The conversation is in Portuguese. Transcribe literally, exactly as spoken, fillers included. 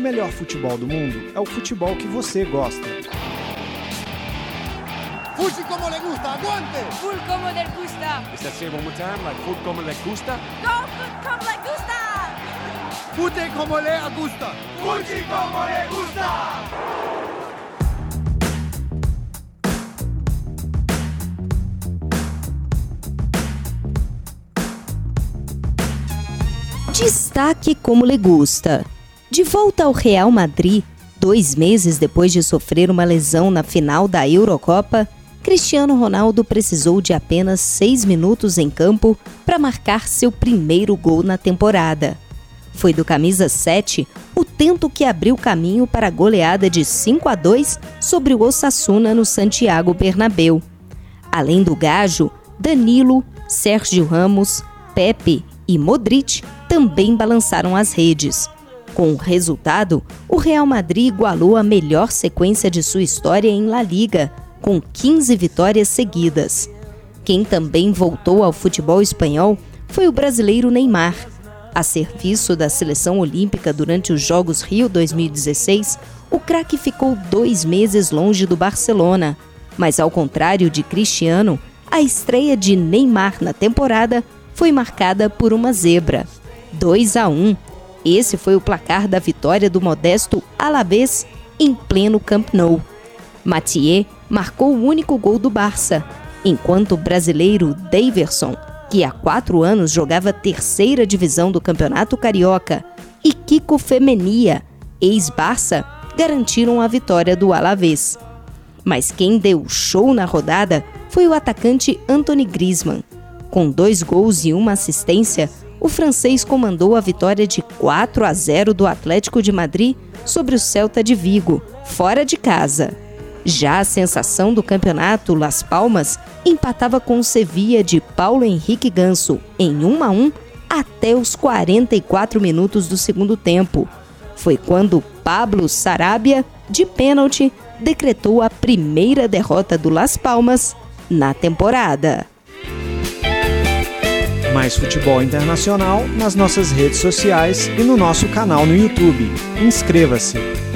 O melhor futebol do mundo é o futebol que você gosta. Full como le gusta, aguante! Full como le gusta! Let's say it one more time, like full como le gusta. Go full como le gusta! Fute como le gusta! Fute como le gusta! Destaque como lhe gusta. De volta ao Real Madrid, dois meses depois de sofrer uma lesão na final da Eurocopa, Cristiano Ronaldo precisou de apenas seis minutos em campo para marcar seu primeiro gol na temporada. Foi do camisa sete o tento que abriu caminho para a goleada de cinco a dois sobre o Osasuna no Santiago Bernabéu. Além do gajo, Danilo, Sérgio Ramos, Pepe e Modric também balançaram as redes. Com o resultado, o Real Madrid igualou a melhor sequência de sua história em La Liga, com quinze vitórias seguidas. Quem também voltou ao futebol espanhol foi o brasileiro Neymar. A serviço da seleção olímpica durante os Jogos Rio dois mil e dezesseis, o craque ficou dois meses longe do Barcelona, mas ao contrário de Cristiano, a estreia de Neymar na temporada foi marcada por uma zebra. dois a um. Esse foi o placar da vitória do modesto Alavês em pleno Camp Nou. Mathieu marcou o único gol do Barça, enquanto o brasileiro Deyverson, que há quatro anos jogava terceira divisão do Campeonato Carioca, e Kiko Femenia, ex-Barça, garantiram a vitória do Alavés. Mas quem deu show na rodada foi o atacante Antoine Griezmann. Com dois gols e uma assistência, o francês comandou a vitória de quatro a zero do Atlético de Madrid sobre o Celta de Vigo, fora de casa. Já a sensação do campeonato, Las Palmas, empatava com o Sevilla de Paulo Henrique Ganso em um a um até os quarenta e quatro minutos do segundo tempo. Foi quando Pablo Sarabia, de pênalti, decretou a primeira derrota do Las Palmas na temporada. Mais futebol internacional nas nossas redes sociais e no nosso canal no YouTube. Inscreva-se!